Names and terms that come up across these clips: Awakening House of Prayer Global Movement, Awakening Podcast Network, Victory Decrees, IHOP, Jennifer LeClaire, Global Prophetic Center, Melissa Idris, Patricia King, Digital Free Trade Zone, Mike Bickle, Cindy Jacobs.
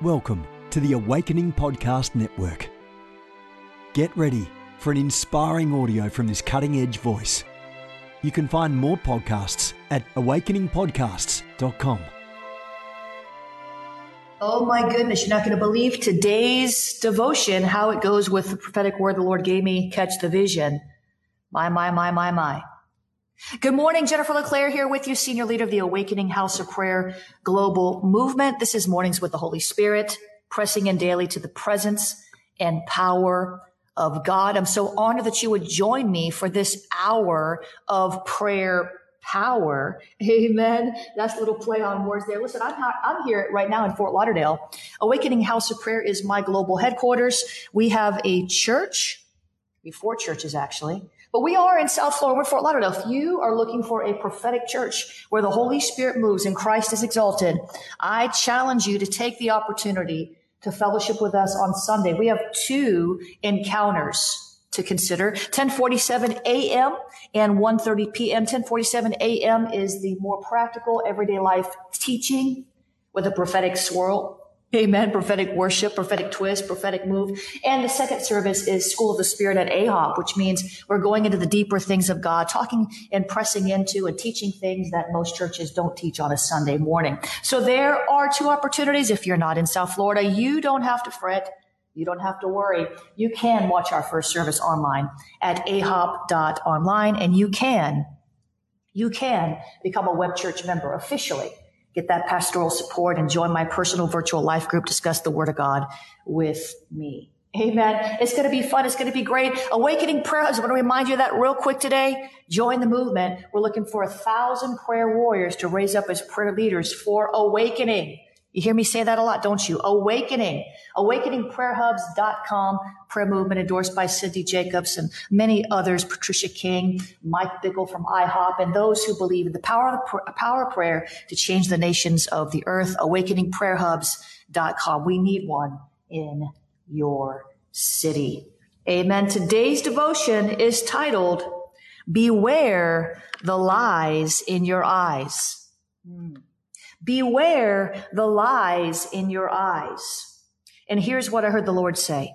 Welcome to the Awakening Podcast Network. Get ready for an inspiring audio from this cutting-edge voice. You can find more podcasts at awakeningpodcasts.com. Oh my goodness, you're not going to believe today's devotion, how it goes with the prophetic word the Lord gave me, catch the vision. My. Good morning, Jennifer LeClaire here with you, Senior Leader of the Awakening House of Prayer Global Movement. This is Mornings with the Holy Spirit, pressing in daily to the presence and power of God. I'm so honored that you would join me for this hour of prayer power. Amen. That's a little play on words there. Listen, I'm here right now in Fort Lauderdale. Awakening House of Prayer is my global headquarters. We have a church, four churches actually, but we are in South Florida. We're Fort Lauderdale. If you are looking for a prophetic church where the Holy Spirit moves and Christ is exalted, I challenge you to take the opportunity to fellowship with us on Sunday. We have two encounters to consider, 10:47 a.m. and 1:30 p.m. 10:47 a.m. is the more practical everyday life teaching with a prophetic swirl. Amen. Prophetic worship, prophetic twist, prophetic move. And the second service is School of the Spirit at IHOP, which means we're going into the deeper things of God, talking and pressing into and teaching things that most churches don't teach on a Sunday morning. So there are two opportunities. If you're not in South Florida, you don't have to fret. You don't have to worry. You can watch our first service online at ahop.online, and you can become a web church member officially. Get that pastoral support and join my personal virtual life group. Discuss the Word of God with me. Amen. It's going to be fun. It's going to be great. Awakening prayer. I just want to remind you of that real quick today. Join the movement. We're looking for 1,000 prayer warriors to raise up as prayer leaders for awakening. You hear me say that a lot, don't you? Awakening. AwakeningPrayerHubs.com. Prayer movement endorsed by Cindy Jacobs and many others, Patricia King, Mike Bickle from IHOP, and those who believe in the power of prayer to change the nations of the earth. AwakeningPrayerHubs.com. We need one in your city. Amen. Today's devotion is titled, Beware the Lies in Your Eyes. Beware the lies in your eyes. And here's what I heard the Lord say.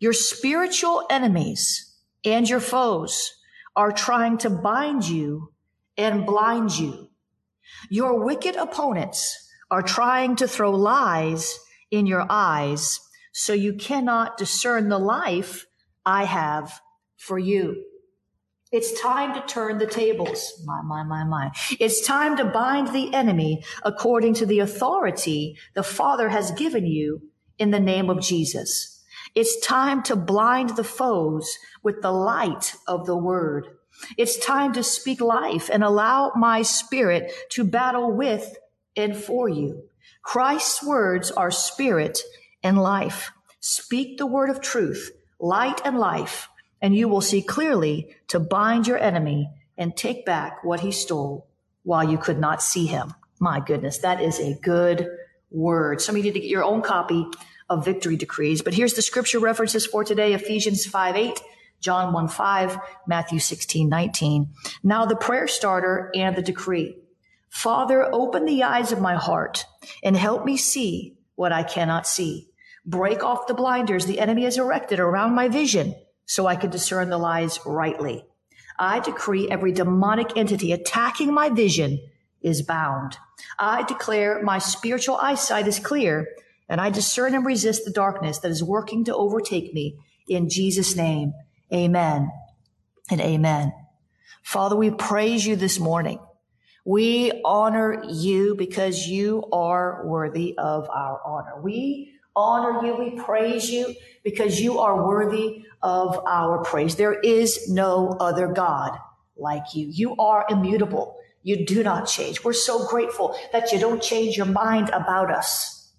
Your spiritual enemies and your foes are trying to bind you and blind you. Your wicked opponents are trying to throw lies in your eyes so you cannot discern the life I have for you. It's time to turn the tables. My. It's time to bind the enemy according to the authority the Father has given you in the name of Jesus. It's time to blind the foes with the light of the word. It's time to speak life and allow my spirit to battle with and for you. Christ's words are spirit and life. Speak the word of truth, light and life, and you will see clearly to bind your enemy and take back what he stole while you could not see him. My goodness, that is a good word. Some of you need to get your own copy of Victory Decrees. But here's the scripture references for today, Ephesians 5:8, John 1:5, Matthew 16:19. Now the prayer starter and the decree. Father, open the eyes of my heart and help me see what I cannot see. Break off the blinders the enemy has erected around my vision, so I could discern the lies rightly. I decree every demonic entity attacking my vision is bound. I declare my spiritual eyesight is clear, and I discern and resist the darkness that is working to overtake me. In Jesus' name, amen and amen. Father, we praise you this morning. We honor you because you are worthy of our honor. We honor you, we praise you because you are worthy of our praise. There is no other God like you. You are immutable. You do not change. We're so grateful that you don't change your mind about us.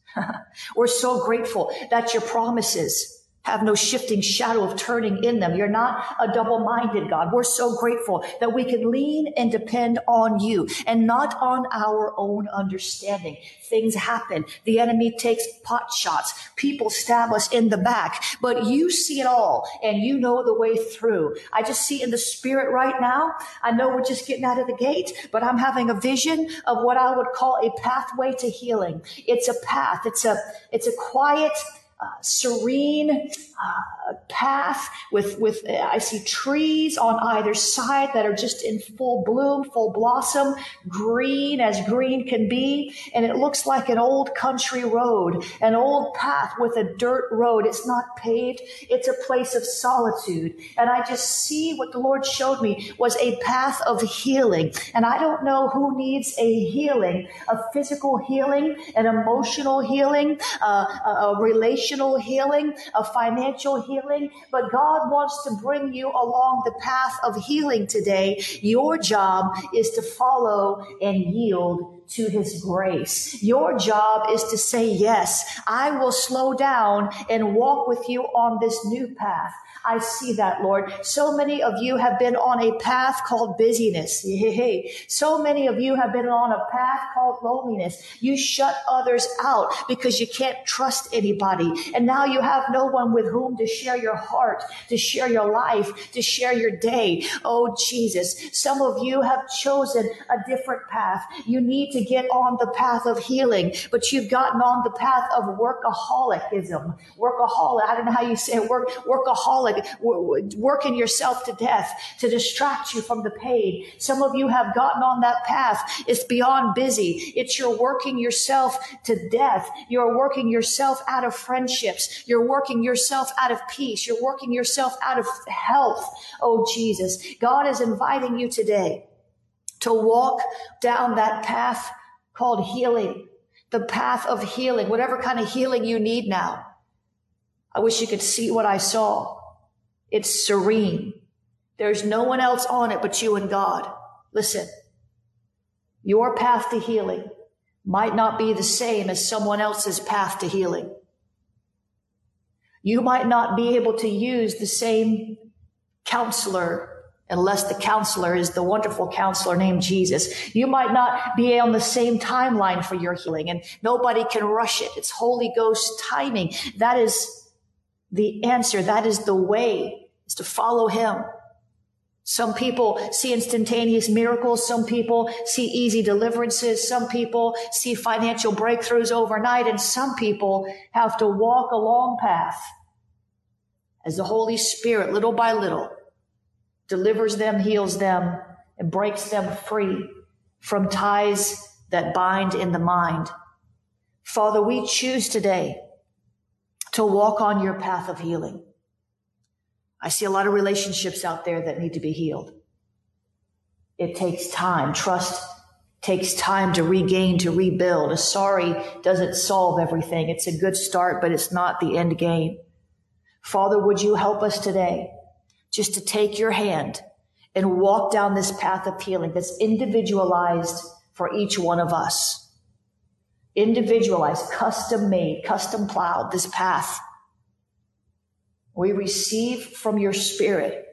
We're so grateful that your promises have no shifting shadow of turning in them. You're not a double-minded God. We're so grateful that we can lean and depend on you and not on our own understanding. Things happen. The enemy takes pot shots. People stab us in the back, but you see it all and you know the way through. I just see in the spirit right now. I know we're just getting out of the gate, but I'm having a vision of what I would call a pathway to healing. It's a path. It's a quiet, serene path with I see trees on either side that are just in full bloom, full blossom, green as green can be. And it looks like an old country road, an old path with a dirt road. It's not paved. It's a place of solitude. And I just see what the Lord showed me was a path of healing. And I don't know who needs a healing, a physical healing, an emotional healing, a relational healing, a financial healing, but God wants to bring you along the path of healing today. Your job is to follow and yield to his grace. Your job is to say, yes, I will slow down and walk with you on this new path. I see that, Lord. So many of you have been on a path called busyness. So many of you have been on a path called loneliness. You shut others out because you can't trust anybody. And now you have no one with whom to share your heart, to share your life, to share your day. Oh, Jesus. Some of you have chosen a different path. You need to get on the path of healing, but you've gotten on the path of workaholicism. Workaholic. I don't know how you say it. Workaholic. Working yourself to death to distract you from the pain. Some of you have gotten on that path. It's beyond busy. It's you're working yourself to death. You're working yourself out of friendships. You're working yourself out of peace. You're working yourself out of health. Oh, Jesus. God is inviting you today to walk down that path called healing, the path of healing, whatever kind of healing you need now. I wish you could see what I saw. It's serene. There's no one else on it but you and God. Listen, your path to healing might not be the same as someone else's path to healing. You might not be able to use the same counselor unless the counselor is the wonderful counselor named Jesus. You might not be on the same timeline for your healing, and nobody can rush it. It's Holy Ghost timing. That is the answer, that is the way, is to follow him. Some people see instantaneous miracles. Some people see easy deliverances. Some people see financial breakthroughs overnight. And some people have to walk a long path as the Holy Spirit, little by little, delivers them, heals them, and breaks them free from ties that bind in the mind. Father, we choose today to walk on your path of healing. I see a lot of relationships out there that need to be healed. It takes time. Trust takes time to regain, to rebuild. A sorry doesn't solve everything. It's a good start, but it's not the end game. Father, would you help us today just to take your hand and walk down this path of healing that's individualized for each one of us. Individualized, custom made, custom plowed, this path. We receive from your spirit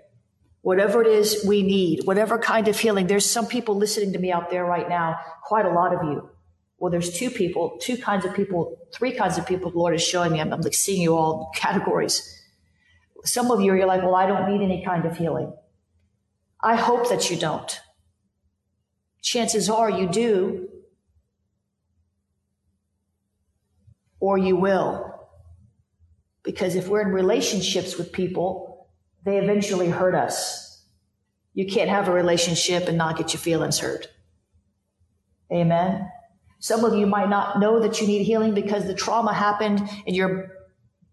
whatever it is we need, whatever kind of healing. There's some people listening to me out there right now, quite a lot of you. Well, there's three kinds of people the Lord is showing me. I'm like seeing you all categories. Some of you, you're like, well, I don't need any kind of healing. I hope that you don't. Chances are you do. Or you will. Because if we're in relationships with people, they eventually hurt us. You can't have a relationship and not get your feelings hurt. Amen. Some of you might not know that you need healing because the trauma happened and your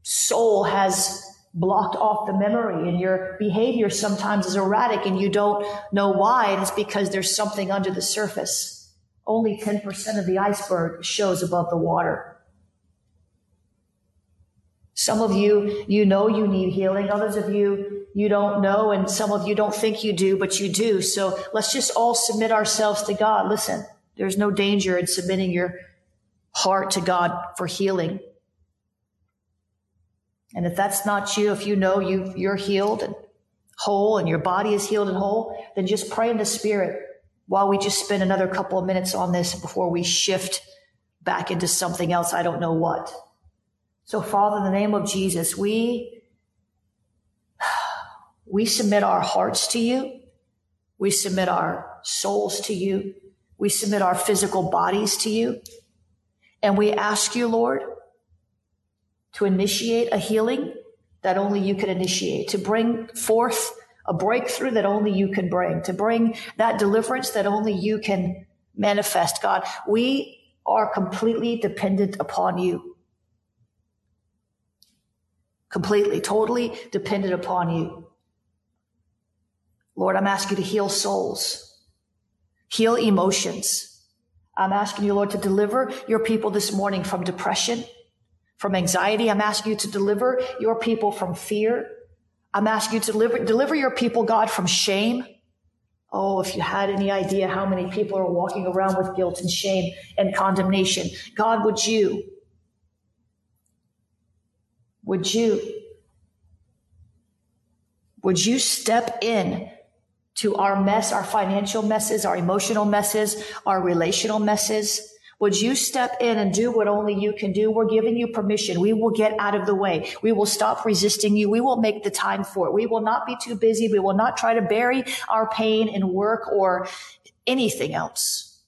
soul has blocked off the memory and your behavior sometimes is erratic and you don't know why. And it's because there's something under the surface. Only 10% of the iceberg shows above the water. Some of you, you know you need healing. Others of you, you don't know. And some of you don't think you do, but you do. So let's just all submit ourselves to God. Listen, there's no danger in submitting your heart to God for healing. And if that's not you, if you know you're healed and whole and your body is healed and whole, then just pray in the spirit while we just spend another couple of minutes on this before we shift back into something else. I don't know what. So Father, in the name of Jesus, we submit our hearts to you. We submit our souls to you. We submit our physical bodies to you. And we ask you, Lord, to initiate a healing that only you can initiate, to bring forth a breakthrough that only you can bring, to bring that deliverance that only you can manifest. God, we are completely dependent upon you. Completely, totally dependent upon you. Lord, I'm asking you to heal souls, heal emotions. I'm asking you, Lord, to deliver your people this morning from depression, from anxiety. I'm asking you to deliver your people from fear. I'm asking you to deliver your people, God, from shame. Oh, if you had any idea how many people are walking around with guilt and shame and condemnation. God, would you step in to our mess, our financial messes, our emotional messes, our relational messes? Would you step in and do what only you can do? We're giving you permission. We will get out of the way. We will stop resisting you. We will make the time for it. We will not be too busy. We will not try to bury our pain in work or anything else.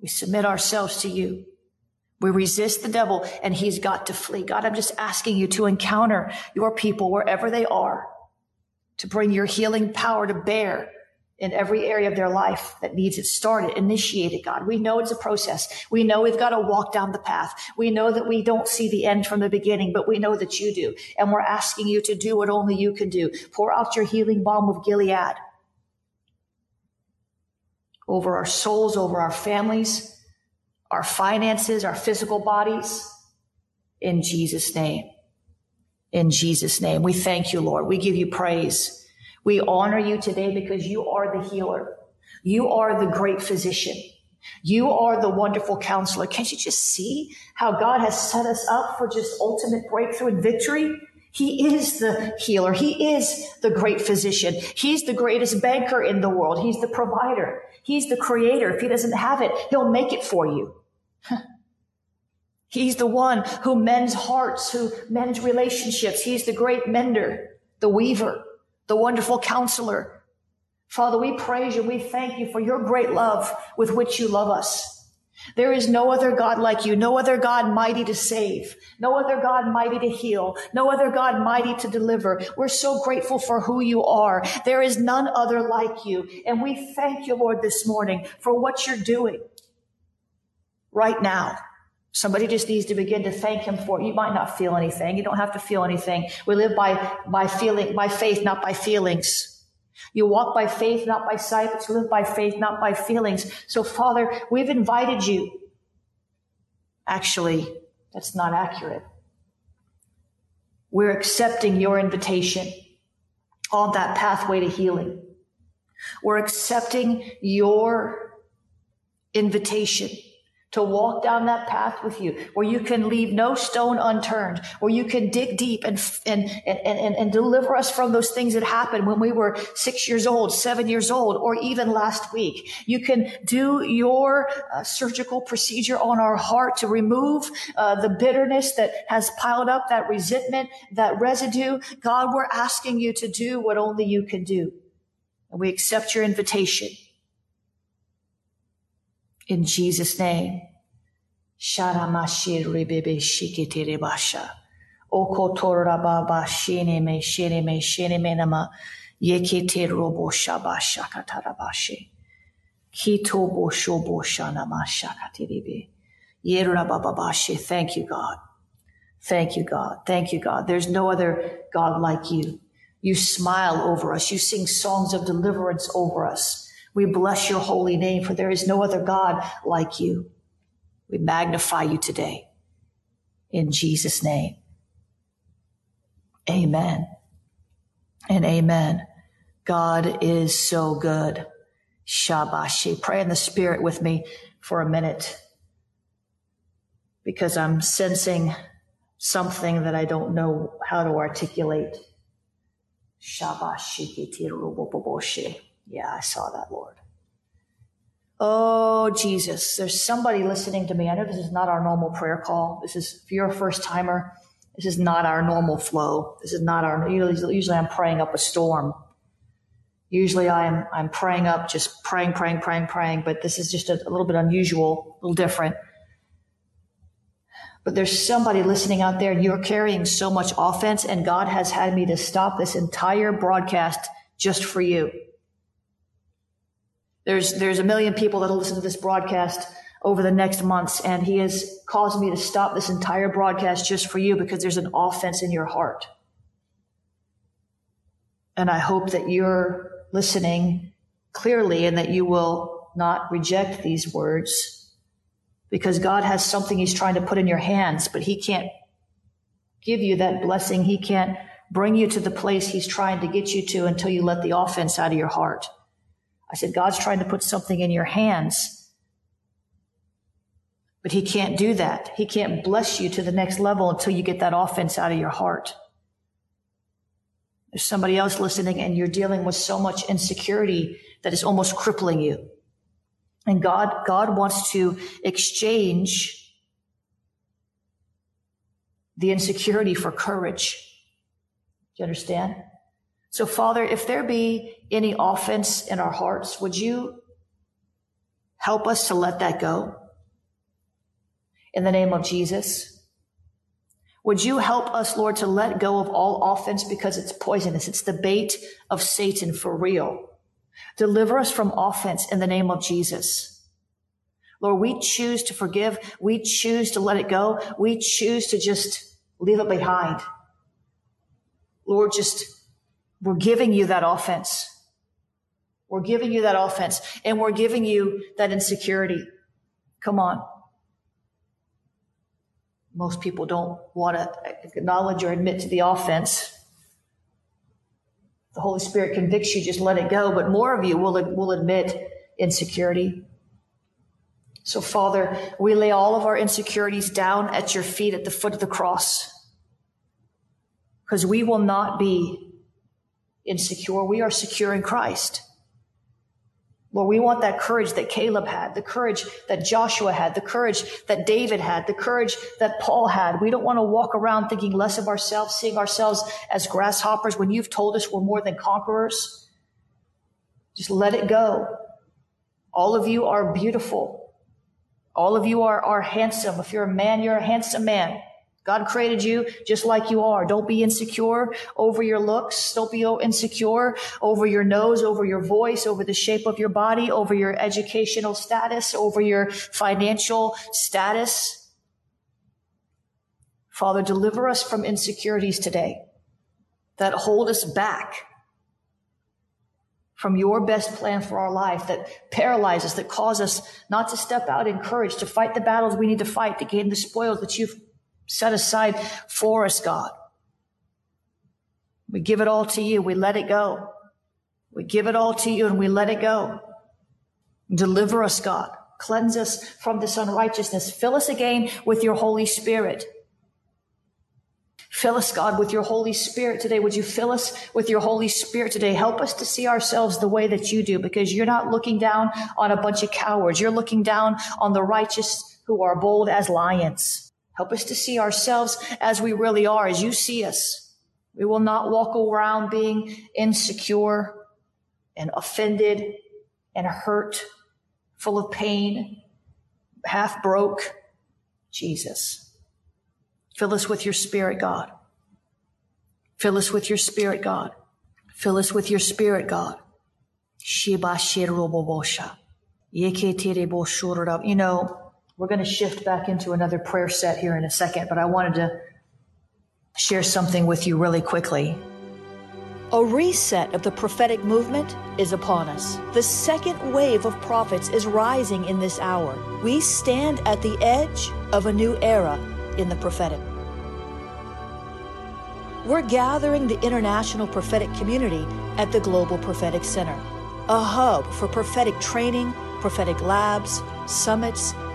We submit ourselves to you. We resist the devil and he's got to flee. God, I'm just asking you to encounter your people wherever they are, to bring your healing power to bear in every area of their life that needs it started, initiated, God. We know it's a process. We know we've got to walk down the path. We know that we don't see the end from the beginning, but we know that you do. And we're asking you to do what only you can do. Pour out your healing balm of Gilead over our souls, over our families, our finances, our physical bodies. In Jesus' name. In Jesus' name. We thank you, Lord. We give you praise. We honor you today because you are the healer. You are the great physician. You are the wonderful counselor. Can't you just see how God has set us up for just ultimate breakthrough and victory? He is the healer. He is the great physician. He's the greatest banker in the world. He's the provider. He's the creator. If he doesn't have it, he'll make it for you. He's the one who mends hearts, who mends relationships. He's the great mender, the weaver, the wonderful counselor. Father, we praise you. We thank you for your great love with which you love us. There is no other God like you, no other God mighty to save, no other God mighty to heal, no other God mighty to deliver. We're so grateful for who you are. There is none other like you. And we thank you, Lord, this morning for what you're doing right now. Somebody just needs to begin to thank him for it. You might not feel anything. You don't have to feel anything. We live by faith, not by feelings. You walk by faith, not by sight, but you live by faith, not by feelings. So, Father, we've invited you. Actually, that's not accurate. We're accepting your invitation on that pathway to healing. We're accepting your invitation to walk down that path with you, where you can leave no stone unturned, where you can dig deep and deliver us from those things that happened when we were 6 years old, 7 years old, or even last week. You can do your surgical procedure on our heart to remove the bitterness that has piled up, that resentment, that residue. God, we're asking you to do what only you can do. And we accept your invitation. In Jesus' name. Thank you, God. Thank you, God. Thank you, God. There's no other God like you. You smile over us. You sing songs of deliverance over us. We bless your holy name, for there is no other God like you. We magnify you today. In Jesus' name. Amen. And amen. God is so good. Shabashi. Pray in the spirit with me for a minute, because I'm sensing something that I don't know how to articulate. Yeah, I saw that, Lord. Oh, Jesus, there's somebody listening to me. I know this is not our normal prayer call. This is, if you're a first timer, this is not our normal flow. This is not our, usually I'm praying up a storm. Usually I'm praying up, just praying, but this is just a little bit unusual, a little different. But there's somebody listening out there, and you're carrying so much offense, and God has had me to stop this entire broadcast just for you. There's a million people that'll listen to this broadcast over the next months, and He has caused me to stop this entire broadcast just for you, because there's an offense in your heart. And I hope that you're listening clearly and that you will not reject these words, because God has something He's trying to put in your hands, but He can't give you that blessing. He can't bring you to the place He's trying to get you to until you let the offense out of your heart. I said, God's trying to put something in your hands, but He can't do that. He can't bless you to the next level until you get that offense out of your heart. There's somebody else listening, and you're dealing with so much insecurity that is almost crippling you. And God wants to exchange the insecurity for courage. Do you understand? So, Father, if there be any offense in our hearts, would you help us to let that go? In the name of Jesus, would you help us, Lord, to let go of all offense, because it's poisonous. It's the bait of Satan for real. Deliver us from offense in the name of Jesus. Lord, we choose to forgive. We choose to let it go. We choose to just leave it behind. Lord, we're giving you that offense. We're giving you that offense, and we're giving you that insecurity. Come on. Most people don't want to acknowledge or admit to the offense. The Holy Spirit convicts you, just let it go. But more of you will admit insecurity. So, Father, we lay all of our insecurities down at your feet, at the foot of the cross, because we will not be insecure. We are secure in Christ. Lord, we want that courage that Caleb had, the courage that Joshua had, the courage that David had, the courage that Paul had. We don't want to walk around thinking less of ourselves, seeing ourselves as grasshoppers when you've told us we're more than conquerors. Just let it go. All of you are beautiful. All of you are handsome. If you're a man, you're a handsome man. God created you just like you are. Don't be insecure over your looks. Don't be insecure over your nose, over your voice, over the shape of your body, over your educational status, over your financial status. Father, deliver us from insecurities today that hold us back from your best plan for our life, that paralyze us, that cause us not to step out in courage, to fight the battles we need to fight, to gain the spoils that you've set aside for us, God. We give it all to you. We let it go. We give it all to you, and we let it go. Deliver us, God. Cleanse us from this unrighteousness. Fill us again with your Holy Spirit. Fill us, God, with your Holy Spirit today. Would you fill us with your Holy Spirit today? Help us to see ourselves the way that you do, because you're not looking down on a bunch of cowards. You're looking down on the righteous who are bold as lions. Help us to see ourselves as we really are, as you see us. We will not walk around being insecure and offended and hurt, full of pain, half broke. Jesus, fill us with your Spirit, God. Fill us with your Spirit, God. Fill us with your Spirit, God. You know, we're going to shift back into another prayer set here in a second, but I wanted to share something with you really quickly. A reset of the prophetic movement is upon us. The second wave of prophets is rising in this hour. We stand at the edge of a new era in the prophetic. We're gathering the international prophetic community at the Global Prophetic Center, a hub for prophetic training, prophetic labs, summits,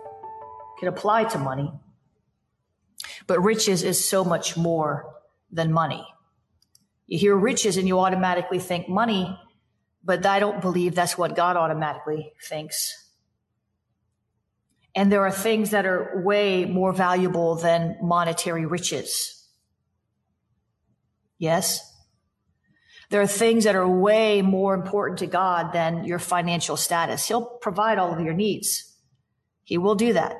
can apply to money, but riches is so much more than money. You hear riches and you automatically think money, but I don't believe that's what God automatically thinks. And there are things that are way more valuable than monetary riches. Yes? There are things that are way more important to God than your financial status. He'll provide all of your needs. He will do that.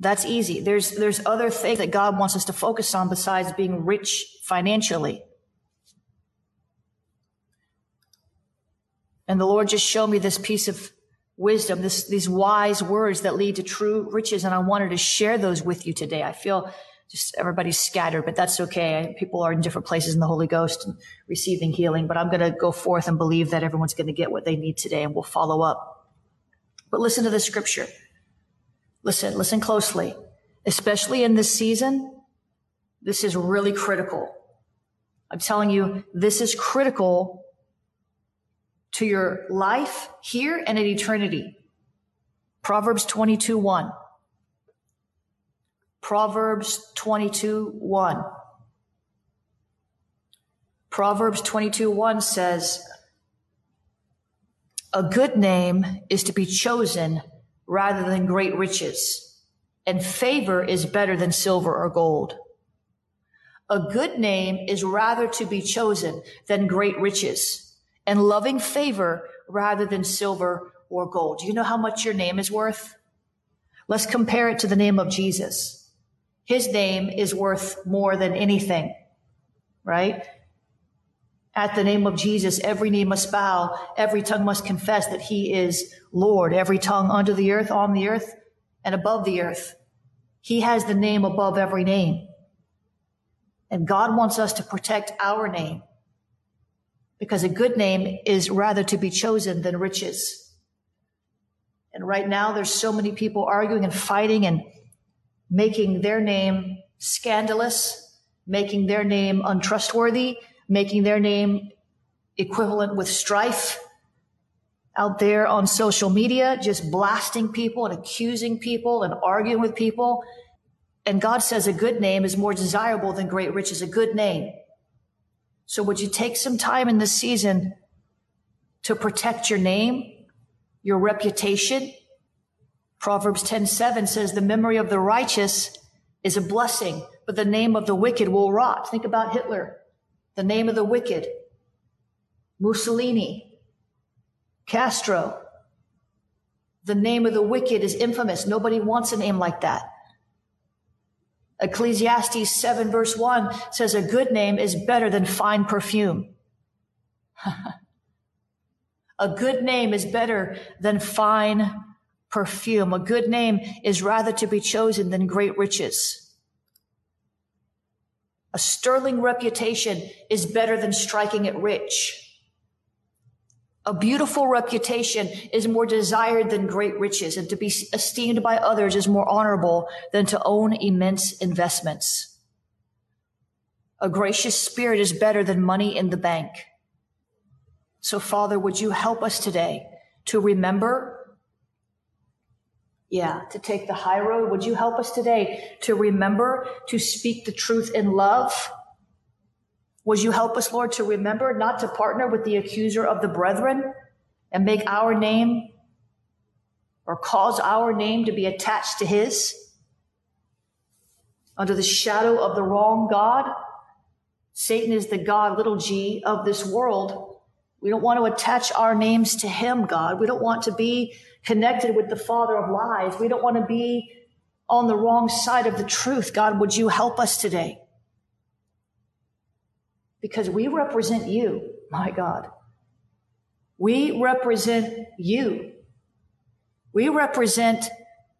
That's easy. There's other things that God wants us to focus on besides being rich financially. And the Lord just showed me this piece of wisdom, these wise words that lead to true riches. And I wanted to share those with you today. I feel just everybody's scattered, but that's okay. People are in different places in the Holy Ghost and receiving healing, but I'm going to go forth and believe that everyone's going to get what they need today, and we'll follow up. But listen to the scripture. Listen closely, especially in this season. This is really critical. I'm telling you, this is critical to your life here and in eternity. Proverbs 22:1. Proverbs 22:1. Proverbs 22:1 says, a good name is to be chosen rather than great riches, and favor is better than silver or gold. A good name is rather to be chosen than great riches, and loving favor rather than silver or gold. Do you know how much your name is worth? Let's compare it to the name of Jesus. His name is worth more than anything, right? At the name of Jesus, every knee must bow, every tongue must confess that he is Lord, every tongue under the earth, on the earth, and above the earth. He has the name above every name. And God wants us to protect our name, because a good name is rather to be chosen than riches. And right now, there's so many people arguing and fighting and making their name scandalous, making their name untrustworthy, making their name equivalent with strife out there on social media, just blasting people and accusing people and arguing with people. And God says a good name is more desirable than great riches, a good name. So would you take some time in this season to protect your name, your reputation? Proverbs 10:7 says the memory of the righteous is a blessing, but the name of the wicked will rot. Think about Hitler. The name of the wicked, Mussolini, Castro. The name of the wicked is infamous. Nobody wants a name like that. Ecclesiastes 7 verse 1 says a good name is better than fine perfume. A good name is better than fine perfume. A good name is rather to be chosen than great riches. A sterling reputation is better than striking it rich. A beautiful reputation is more desired than great riches, and to be esteemed by others is more honorable than to own immense investments. A gracious spirit is better than money in the bank. So, Father, would you help us today to remember? To take the high road. Would you help us today to remember, to speak the truth in love? Would you help us, Lord, to remember not to partner with the accuser of the brethren and make our name or cause our name to be attached to his under the shadow of the wrong God? Satan is the God, little g, of this world. We don't want to attach our names to him, God. We don't want to be connected with the father of lies. We don't want to be on the wrong side of the truth. God, would you help us today? Because we represent you, my God. We represent you. We represent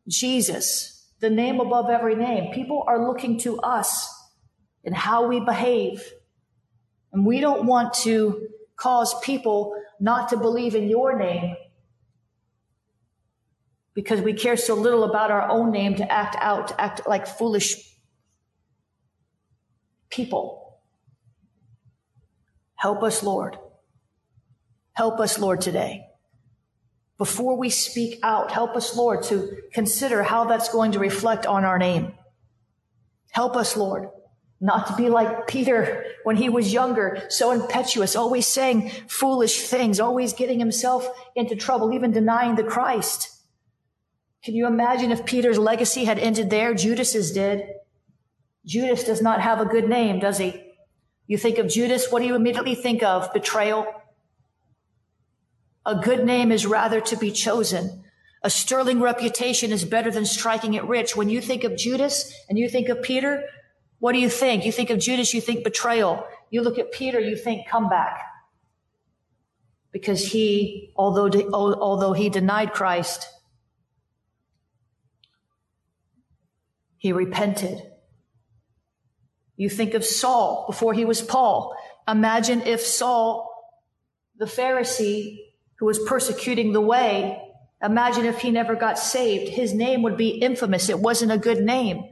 Jesus, the name above every name. People are looking to us and how we behave. And we don't want to cause people not to believe in your name because we care so little about our own name to act like foolish people. Help us, Lord. Help us, Lord, today. Before we speak out, help us, Lord, to consider how that's going to reflect on our name. Help us, Lord, not to be like Peter when he was younger, so impetuous, always saying foolish things, always getting himself into trouble, even denying the Christ. Can you imagine if Peter's legacy had ended there? Judas's did. Judas does not have a good name, does he? You think of Judas, what do you immediately think of? Betrayal. A good name is rather to be chosen. A sterling reputation is better than striking it rich. When you think of Judas and you think of Peter, what do you think? You think of Judas, you think betrayal. You look at Peter, you think comeback. Because he, although he denied Christ, he repented. You think of Saul before he was Paul. Imagine if Saul, the Pharisee who was persecuting the way, imagine if he never got saved. His name would be infamous. It wasn't a good name,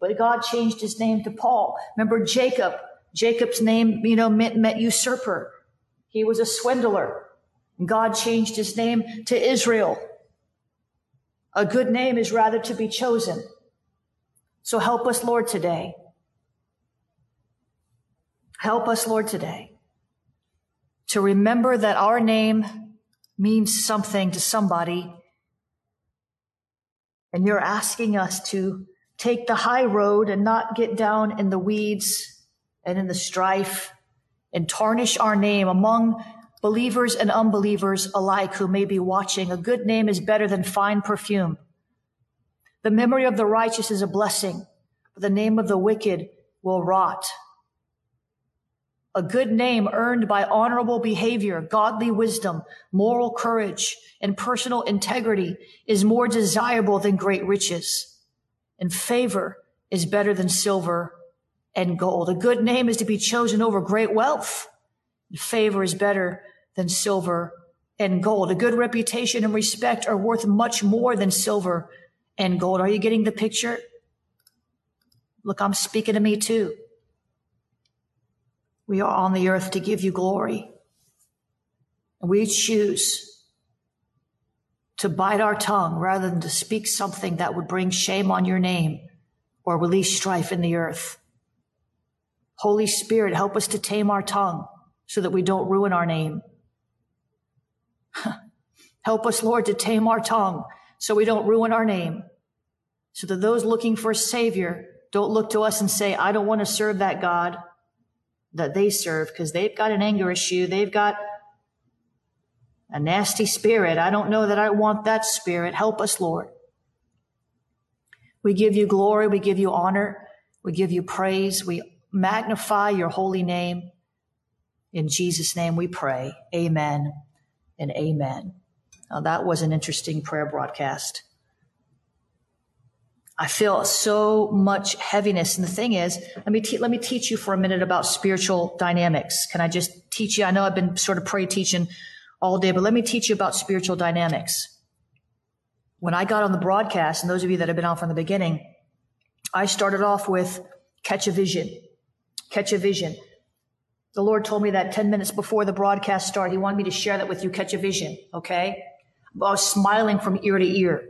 but God changed his name to Paul. Remember Jacob. Jacob's name, meant usurper. He was a swindler. God changed his name to Israel. A good name is rather to be chosen. So help us, Lord, today. Help us, Lord, today to remember that our name means something to somebody, and you're asking us to take the high road and not get down in the weeds and in the strife and tarnish our name among believers and unbelievers alike who may be watching. A good name is better than fine perfume. The memory of the righteous is a blessing, but the name of the wicked will rot. A good name earned by honorable behavior, godly wisdom, moral courage, and personal integrity is more desirable than great riches, and favor is better than silver and gold. A good name is to be chosen over great wealth, and favor is better than silver and gold. A good reputation and respect are worth much more than silver and gold. Are you getting the picture? Look, I'm speaking to me too. We are on the earth to give you glory. And we choose to bite our tongue rather than to speak something that would bring shame on your name or release strife in the earth. Holy Spirit, help us to tame our tongue so that we don't ruin our name. Help us, Lord, to tame our tongue so we don't ruin our name, so that those looking for a Savior don't look to us and say, I don't want to serve that God that they serve because they've got an anger issue. They've got a nasty spirit. I don't know that I want that spirit. Help us, Lord. We give you glory. We give you honor. We give you praise. We magnify your holy name. In Jesus' name we pray. Amen and amen. Now, that was an interesting prayer broadcast. I feel so much heaviness. And the thing is, let me teach you for a minute about spiritual dynamics. Can I just teach you? I know I've been sort of pre-teaching all day, but let me teach you about spiritual dynamics. When I got on the broadcast, and those of you that have been on from the beginning, I started off with catch a vision, catch a vision. The Lord told me that 10 minutes before the broadcast started. He wanted me to share that with you, catch a vision, okay? I was smiling from ear to ear.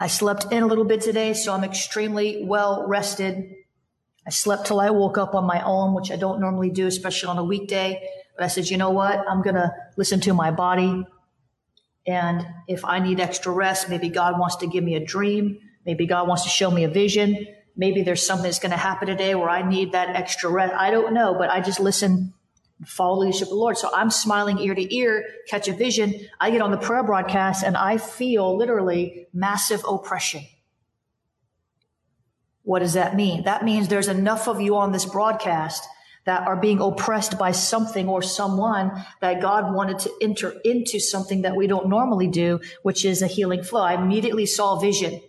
I slept in a little bit today, so I'm extremely well rested. I slept till I woke up on my own, which I don't normally do, especially on a weekday. But I said, you know what? I'm going to listen to my body. And if I need extra rest, maybe God wants to give me a dream. Maybe God wants to show me a vision. Maybe there's something that's going to happen today where I need that extra rest. I don't know, but I just listen and follow the leadership of the Lord. So I'm smiling ear to ear, catch a vision. I get on the prayer broadcast and I feel literally massive oppression. What does that mean? That means there's enough of you on this broadcast that are being oppressed by something or someone that God wanted to enter into something that we don't normally do, which is a healing flow. I immediately saw vision.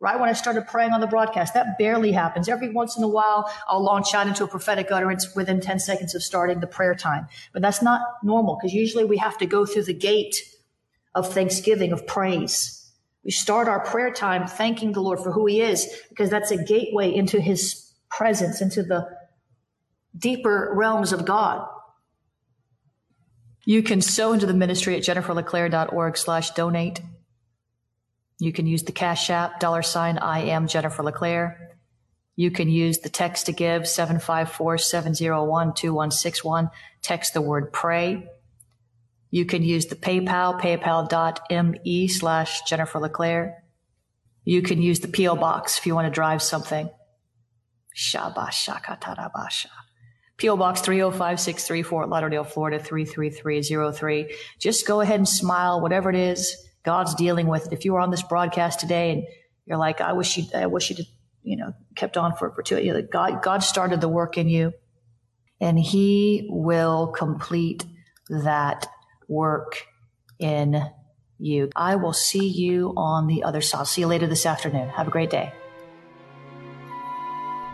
Right when I started praying on the broadcast, that barely happens. Every once in a while, I'll launch out into a prophetic utterance within 10 seconds of starting the prayer time. But that's not normal because usually we have to go through the gate of thanksgiving, of praise. We start our prayer time thanking the Lord for who he is because that's a gateway into his presence, into the deeper realms of God. You can sow into the ministry at jenniferleclaire.org/donate. You can use the Cash App, $I am Jennifer LeClaire. You can use the text to give, 754-701-2161. Text the word pray. You can use the PayPal, paypal.me/Jennifer LeClaire. You can use the P.O. Box if you want to drive something. Shabasha. P.O. Box 30563, Fort Lauderdale, Florida, 33303. Just go ahead and smile, whatever it is God's dealing with. If you were on this broadcast today and you're like, I wish you'd, kept on for 2 years. God started the work in you and he will complete that work in you. I will see you on the other side. I'll see you later this afternoon. Have a great day.